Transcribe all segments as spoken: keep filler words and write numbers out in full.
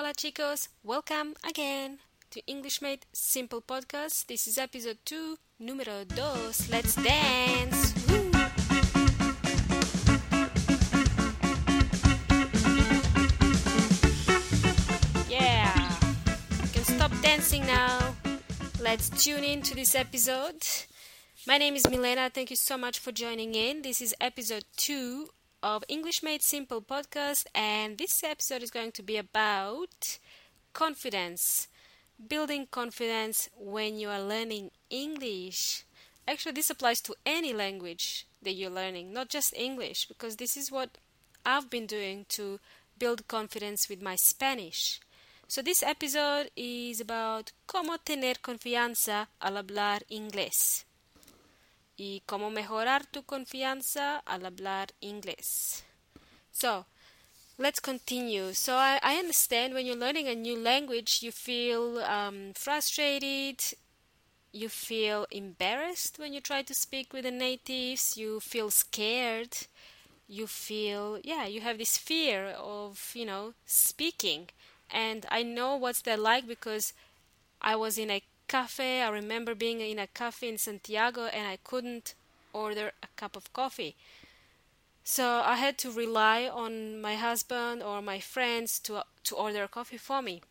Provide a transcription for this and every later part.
Hola chicos, welcome again to English Made Simple Podcast. This is episode two, número dos. Let's dance! Woo! Yeah! You can stop dancing now. Let's tune in to this episode. My name is Milena. Thank you so much for joining in. This is episode two of English Made Simple Podcast, and this episode is going to be about confidence, building confidence when you are learning English. Actually, this applies to any language that you're learning, not just English, because this is what I've been doing to build confidence with my Spanish. So this episode is about cómo tener confianza al hablar inglés. Y cómo mejorar tu confianza al hablar inglés. So, let's continue. So, I, I understand when you're learning a new language, you feel um, frustrated, you feel embarrassed when you try to speak with the natives, you feel scared, you feel, yeah, you have this fear of, you know, speaking. And I know what's that like because I was in a cafe. I remember being in a cafe in Santiago and I couldn't order a cup of coffee. So I had to rely on my husband or my friends to to order coffee for me.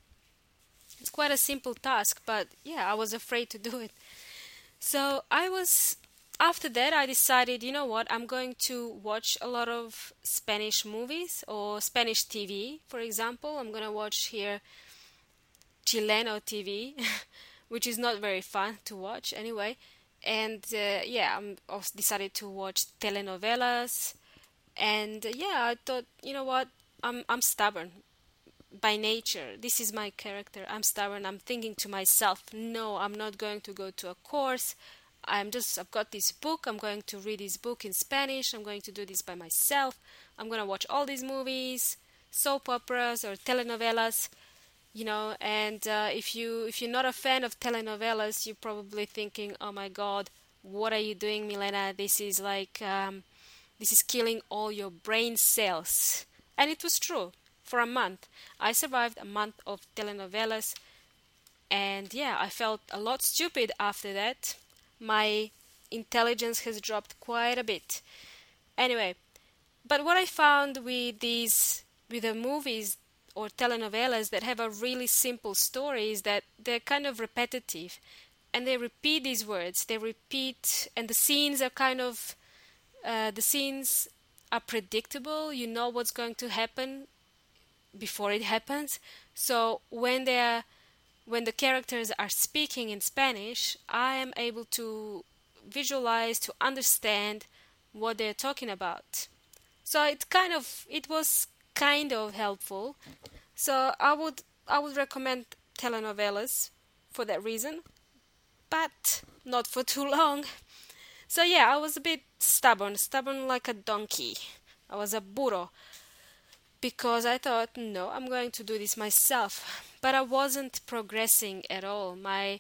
It's quite a simple task, but yeah, I was afraid to do it. So I was, after that I decided, you know what, I'm going to watch a lot of Spanish movies or Spanish T V, for example. I'm going to watch here Chileno T V. Which is not very fun to watch anyway. And uh, yeah, I also decided to watch telenovelas. And uh, yeah, I thought, you know what, I'm I'm stubborn by nature. This is my character. I'm stubborn. I'm thinking to myself, no, I'm not going to go to a course. I'm just, I've got this book. I'm going to read this book in Spanish. I'm going to do this by myself. I'm going to watch all these movies, soap operas or telenovelas. You know, and uh, if you if you're not a fan of telenovelas, you're probably thinking, "Oh my God, what are you doing, Milena? This is like, um, this is killing all your brain cells." And it was true. For a month, I survived a month of telenovelas, and yeah, I felt a lot stupid after that. My intelligence has dropped quite a bit. Anyway, but what I found with these with the movies or telenovelas that have a really simple story is that they're kind of repetitive and they repeat these words, they repeat, and the scenes are kind of uh, the scenes are predictable. You know what's going to happen before it happens. So when they're when the characters are speaking in Spanish, I am able to visualize, to understand what they're talking about. So it kind of it was kind of helpful. So I would I would recommend telenovelas for that reason, but not for too long. So yeah, I was a bit stubborn, stubborn like a donkey. I was a burro because I thought, no, I'm going to do this myself. But I wasn't progressing at all. My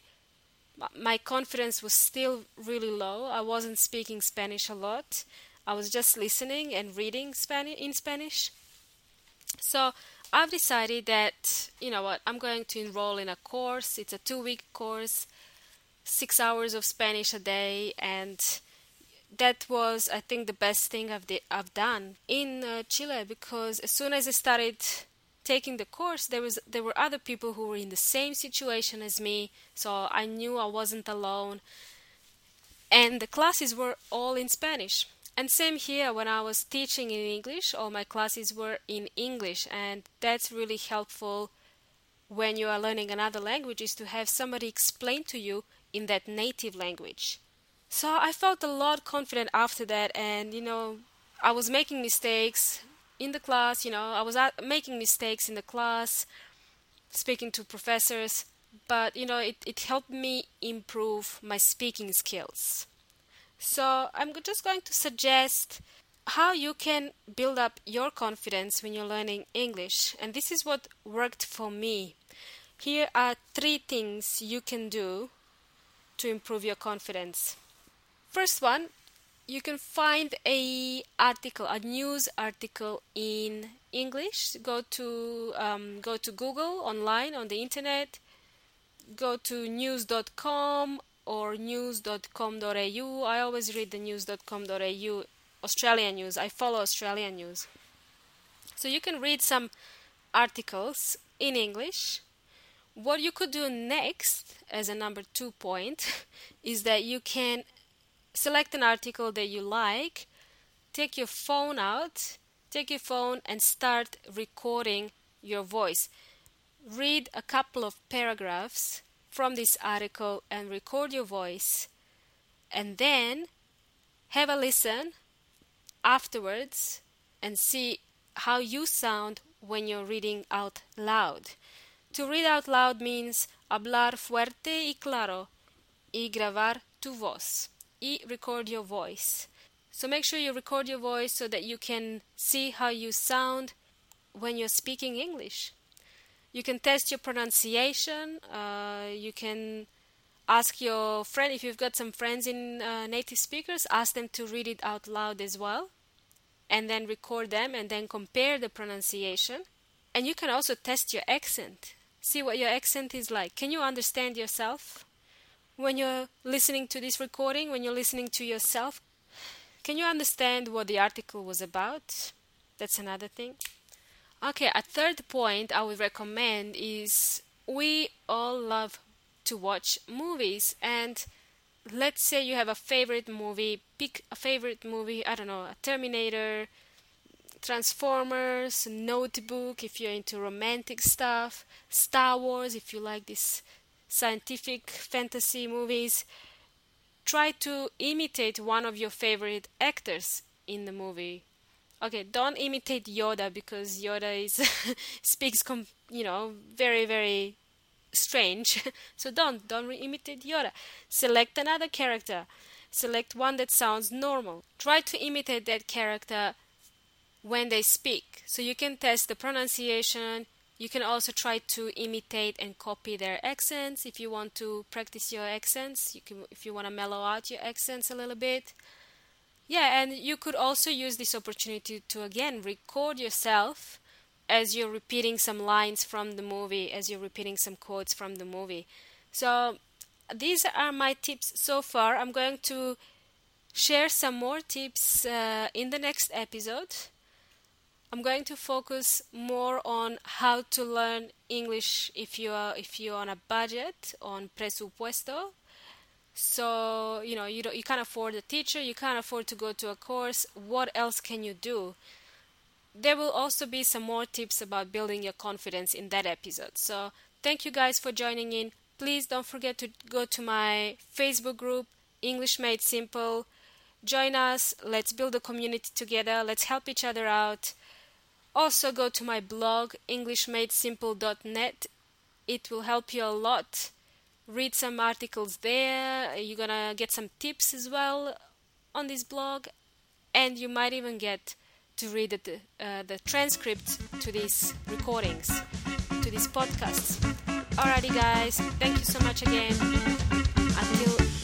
my confidence was still really low. I wasn't speaking Spanish a lot. I was just listening and reading Spanish in Spanish. So I've decided that, you know what, I'm going to enroll in a course. It's a two-week course, six hours of Spanish a day. And that was, I think, the best thing I've, de- I've done in uh, Chile, because as soon as I started taking the course, there was there were other people who were in the same situation as me. So I knew I wasn't alone. And the classes were all in Spanish. And same here, when I was teaching in English, all my classes were in English, and that's really helpful when you are learning another language, is to have somebody explain to you in that native language. So I felt a lot confident after that, and, you know, I was making mistakes in the class, you know, I was making mistakes in the class, speaking to professors, but, you know, it, it helped me improve my speaking skills. So I'm just going to suggest how you can build up your confidence when you're learning English. And this is what worked for me. Here are three things you can do to improve your confidence. First one, you can find a article, a news article in English. Go to um, go to Google online on the internet. Go to news dot com or news dot com dot a u. I always read the news dot com dot a u Australian news. I follow Australian news. So you can read some articles in English. What you could do next as a number two point is that you can select an article that you like, take your phone out, take your phone and start recording your voice. Read a couple of paragraphs from this article and record your voice, and then have a listen afterwards and see how you sound when you're reading out loud. To read out loud means hablar fuerte y claro y grabar tu voz. Y record your voice. So make sure you record your voice so that you can see how you sound when you're speaking English. You can test your pronunciation. Uh, you can ask your friend, if you've got some friends in uh, native speakers, ask them to read it out loud as well, and then record them and then compare the pronunciation. And you can also test your accent. See what your accent is like. Can you understand yourself? When you're listening to this recording, when you're listening to yourself, can you understand what the article was about? That's another thing. Okay, a third point I would recommend is we all love to watch movies. And let's say you have a favorite movie. Pick a favorite movie, I don't know, a Terminator, Transformers, Notebook if you're into romantic stuff, Star Wars if you like this scientific fantasy movies. Try to imitate one of your favorite actors in the movie. Okay, don't imitate Yoda because Yoda is speaks, com- you know, very, very strange. So don't, don't re- imitate Yoda. Select another character. Select one that sounds normal. Try to imitate that character when they speak. So you can test the pronunciation. You can also try to imitate and copy their accents if you want to practice your accents, you can, if you want to mellow out your accents a little bit. Yeah, and you could also use this opportunity to, again, record yourself as you're repeating some lines from the movie, as you're repeating some quotes from the movie. So these are my tips so far. I'm going to share some more tips uh, in the next episode. I'm going to focus more on how to learn English if you are if you're on a budget, on presupuesto. So, you know, you don't, you can't afford a teacher, you can't afford to go to a course. What else can you do? There will also be some more tips about building your confidence in that episode. So, thank you guys for joining in. Please don't forget to go to my Facebook group, English Made Simple. Join us. Let's build a community together. Let's help each other out. Also go to my blog, English Made Simple dot net. It will help you a lot. Read some articles there. You're going to get some tips as well on this blog. And you might even get to read the, uh, the transcript to these recordings, to these podcasts. Alrighty guys, thank you so much again. Until